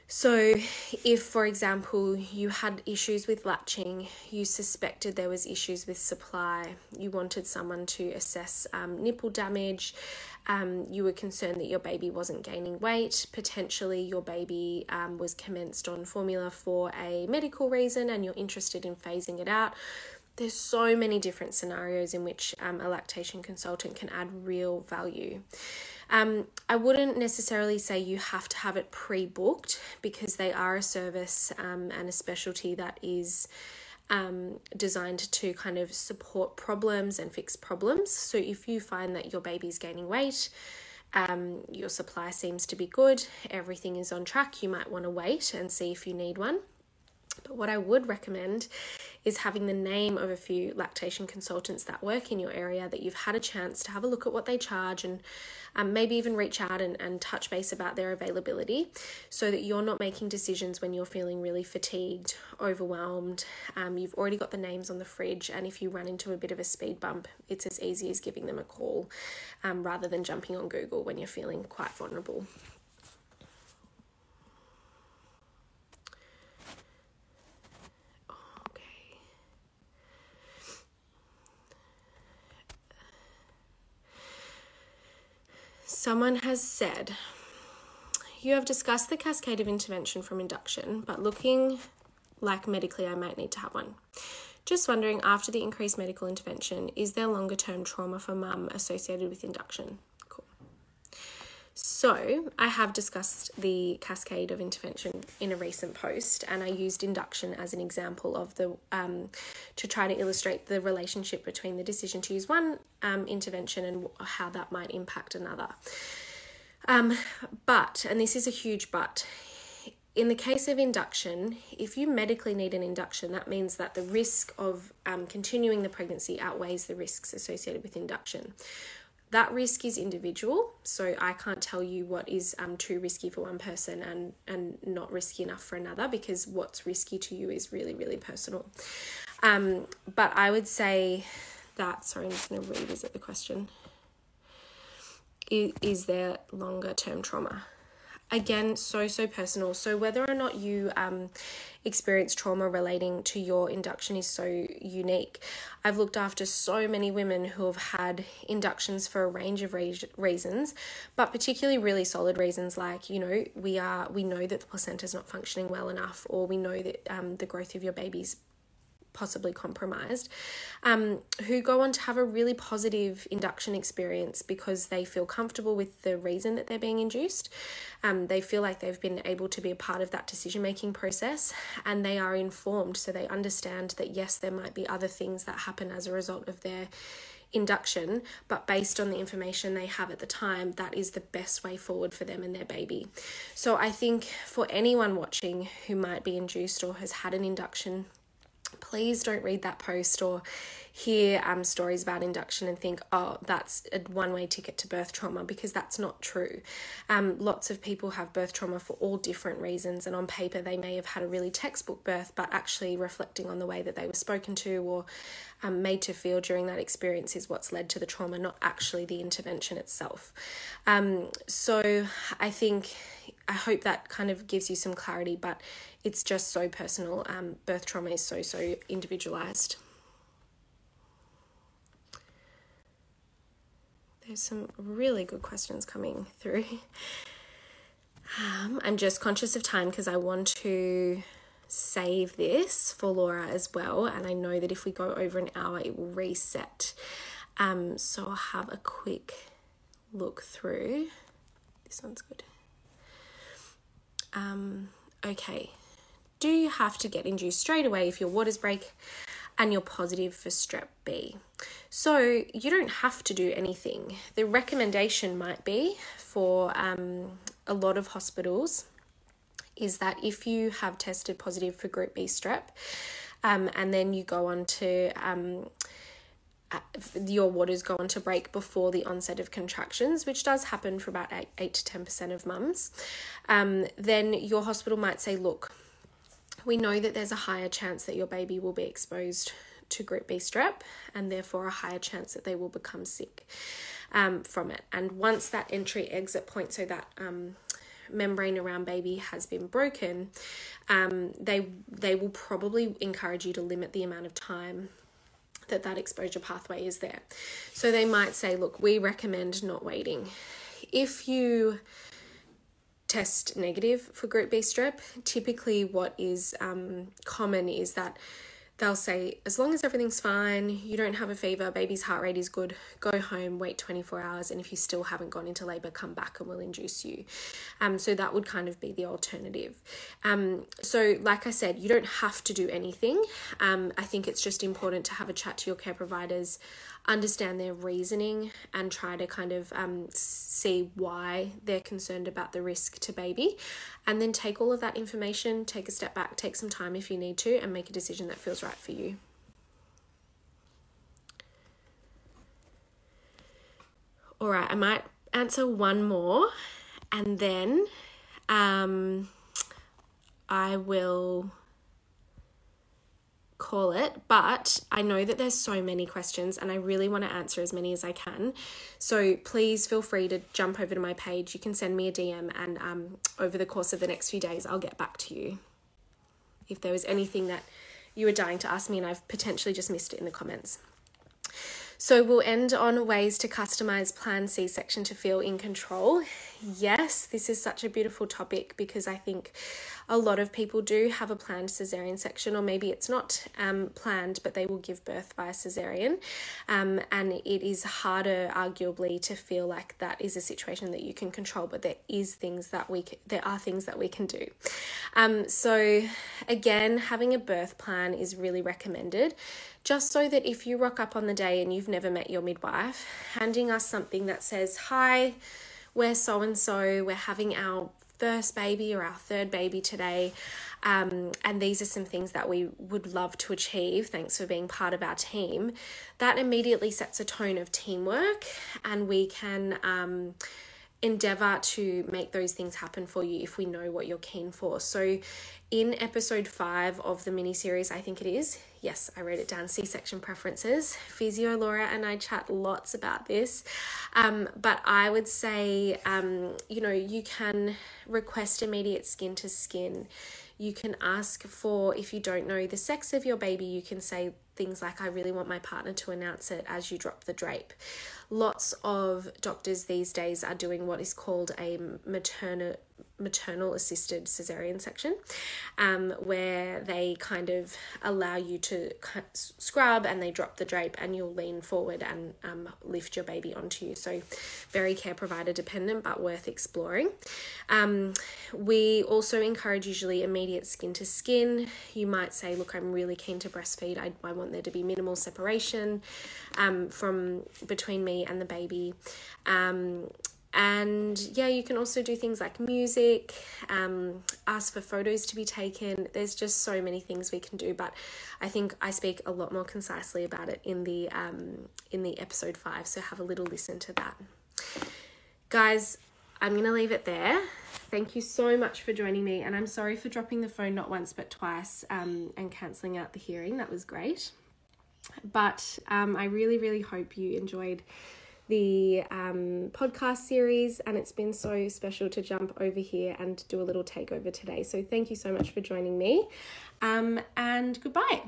So if, for example, you had issues with latching, you suspected there was issues with supply, you wanted someone to assess um, nipple damage, um, you were concerned that your baby wasn't gaining weight, potentially your baby um, was commenced on formula for a medical reason and you're interested in phasing it out, there's so many different scenarios in which um, a lactation consultant can add real value. Um, I wouldn't necessarily say you have to have it pre-booked, because they are a service um, and a specialty that is um, designed to kind of support problems and fix problems. So if you find that your baby's gaining weight, um, your supply seems to be good, everything is on track, you might want to wait and see if you need one. But what I would recommend is having the name of a few lactation consultants that work in your area that you've had a chance to have a look at what they charge, and um, maybe even reach out and, and touch base about their availability, so that you're not making decisions when you're feeling really fatigued, overwhelmed. Um, you've already got the names on the fridge, and if you run into a bit of a speed bump, it's as easy as giving them a call um, rather than jumping on Google when you're feeling quite vulnerable. Someone has said, you have discussed the cascade of intervention from induction, but looking like medically I might need to have one. Just wondering, after the increased medical intervention, is there longer term trauma for mum associated with induction? Cool. So I have discussed the cascade of intervention in a recent post, and I used induction as an example of the um, to try to illustrate the relationship between the decision to use one um, intervention and how that might impact another. Um, but, and this is a huge but, in the case of induction, if you medically need an induction, that means that the risk of um, continuing the pregnancy outweighs the risks associated with induction. That risk is individual, so I can't tell you what is um, too risky for one person and, and not risky enough for another, because what's risky to you is really, really personal. Um, but I would say that, sorry, I'm just going to revisit the question. Is, is there longer term trauma? again, so, so personal. So whether or not you um, experience trauma relating to your induction is so unique. I've looked after so many women who have had inductions for a range of re- reasons, but particularly really solid reasons like, you know, we are we know that the placenta is not functioning well enough, or we know that um, the growth of your baby's possibly compromised, um, who go on to have a really positive induction experience because they feel comfortable with the reason that they're being induced. Um, they feel like they've been able to be a part of that decision-making process, and they are informed, so they understand that, yes, there might be other things that happen as a result of their induction, but based on the information they have at the time, that is the best way forward for them and their baby. So I think for anyone watching who might be induced or has had an induction, please don't read that post or hear um, stories about induction and think, oh, that's a one-way ticket to birth trauma, because that's not true. Um, lots of people have birth trauma for all different reasons, and on paper they may have had a really textbook birth, but actually reflecting on the way that they were spoken to or um, made to feel during that experience is what's led to the trauma, not actually the intervention itself. Um, so I think, I hope that kind of gives you some clarity, but it's just so personal. Um, birth trauma is so, so individualized. There's some really good questions coming through. Um, I'm just conscious of time because I want to save this for Laura as well. And I know that if we go over an hour, it will reset. Um, so I'll have a quick look through. This one's good. Um, okay. Do you have to get induced straight away if your waters break and you're positive for strep B? So you don't have to do anything. The recommendation might be for um, a lot of hospitals is that if you have tested positive for group B strep um, and then you go on to, um, your waters go on to break before the onset of contractions, which does happen for about eight to ten percent of mums, um, then your hospital might say, look, we know that there's a higher chance that your baby will be exposed to group B strep and therefore a higher chance that they will become sick um, from it. And once that entry exit point, so that um, membrane around baby has been broken, um, they, they will probably encourage you to limit the amount of time that that exposure pathway is there. So they might say, look, we recommend not waiting. If you test negative for group B strep, typically what is um, common is that they'll say, as long as everything's fine, you don't have a fever, baby's heart rate is good, go home, wait twenty-four hours, and if you still haven't gone into labour, come back and we'll induce you. Um, so that would kind of be the alternative. Um, so like I said, you don't have to do anything. Um, I think it's just important to have a chat to your care providers, understand their reasoning, and try to kind of um, see why they're concerned about the risk to baby, and then take all of that information, take a step back, take some time if you need to, and make a decision that feels right for you. All right, I might answer one more and then um, I will call it, but I know that there's so many questions and I really want to answer as many as I can. So please feel free to jump over to my page. You can send me a D M, and um, over the course of the next few days, I'll get back to you if there was anything that you were dying to ask me and I've potentially just missed it in the comments. So we'll end on ways to customize planned C-section to feel in control. Yes, this is such a beautiful topic because I think a lot of people do have a planned cesarean section, or maybe it's not um, planned, but they will give birth via cesarean. Um, and it is harder, arguably, to feel like that is a situation that you can control, but there is things that we can, there are things that we can do. Um, so again, having a birth plan is really recommended, just so that if you rock up on the day and you've never met your midwife, handing us something that says, hi, we're so-and-so, we're having our first baby or our third baby today, um, and these are some things that we would love to achieve. Thanks for being part of our team. That immediately sets a tone of teamwork, and we can um, endeavor to make those things happen for you if we know what you're keen for. So in episode five of the mini series, I think it is, yes, I wrote it down, C-section preferences. Physio Laura and I chat lots about this, um, but I would say, um, you know, you can request immediate skin to skin. You can ask for, if you don't know the sex of your baby, you can say things like, I really want my partner to announce it as you drop the drape. Lots of doctors these days are doing what is called a maternal maternal assisted cesarean section, um, where they kind of allow you to scrub and they drop the drape and you'll lean forward and um, lift your baby onto you. So very care provider dependent, but worth exploring. Um, we also encourage usually immediate skin to skin. You might say, look, I'm really keen to breastfeed. I, I want there to be minimal separation um, from between me and the baby. Um, And yeah, you can also do things like music, um, ask for photos to be taken. There's just so many things we can do, but I think I speak a lot more concisely about it in the, um, in the episode five. So have a little listen to that. Guys, I'm going to leave it there. Thank you so much for joining me. And I'm sorry for dropping the phone, not once, but twice, um, and cancelling out the hearing. That was great. But, um, I really, really hope you enjoyed the um, podcast series, and it's been so special to jump over here and do a little takeover today. So thank you so much for joining me, um, and goodbye.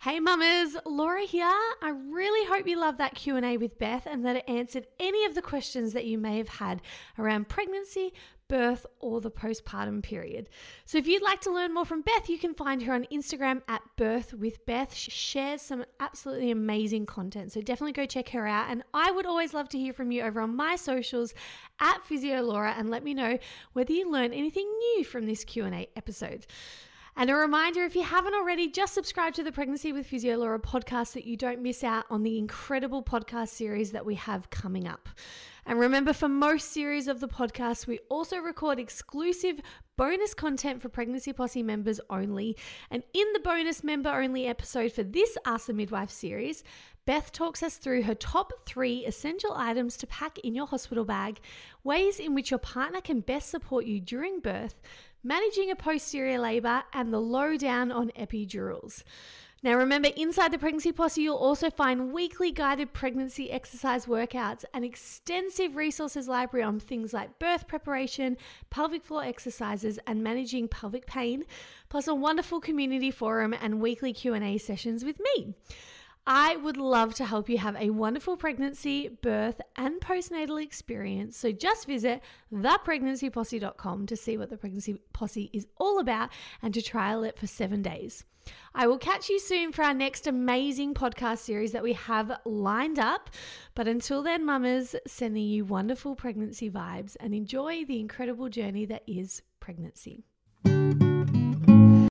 Hey mamas, Laura here. I really hope you loved that Q and A with Beth and that it answered any of the questions that you may have had around pregnancy, birth, or the postpartum period. So if you'd like to learn more from Beth, you can find her on Instagram at Birth with Beth. She shares some absolutely amazing content, so definitely go check her out. And I would always love to hear from you over on my socials at Physio Laura, and let me know whether you learned anything new from this Q and A episode. And a reminder, if you haven't already, just subscribe to the Pregnancy with Physio Laura podcast so that you don't miss out on the incredible podcast series that we have coming up. And remember, for most series of the podcast, we also record exclusive bonus content for Pregnancy Posse members only. And in the bonus member-only episode for this Ask the Midwife series, Beth talks us through her top three essential items to pack in your hospital bag, ways in which your partner can best support you during birth, managing a posterior labor, and the lowdown on epidurals. Now remember, inside the Pregnancy Posse, you'll also find weekly guided pregnancy exercise workouts, an extensive resources library on things like birth preparation, pelvic floor exercises, and managing pelvic pain, plus a wonderful community forum and weekly Q and A sessions with me. I would love to help you have a wonderful pregnancy, birth, and postnatal experience. So just visit the pregnancy posse dot com to see what the Pregnancy Posse is all about and to trial it for seven days. I will catch you soon for our next amazing podcast series that we have lined up. But until then, mamas, sending you wonderful pregnancy vibes and enjoy the incredible journey that is pregnancy.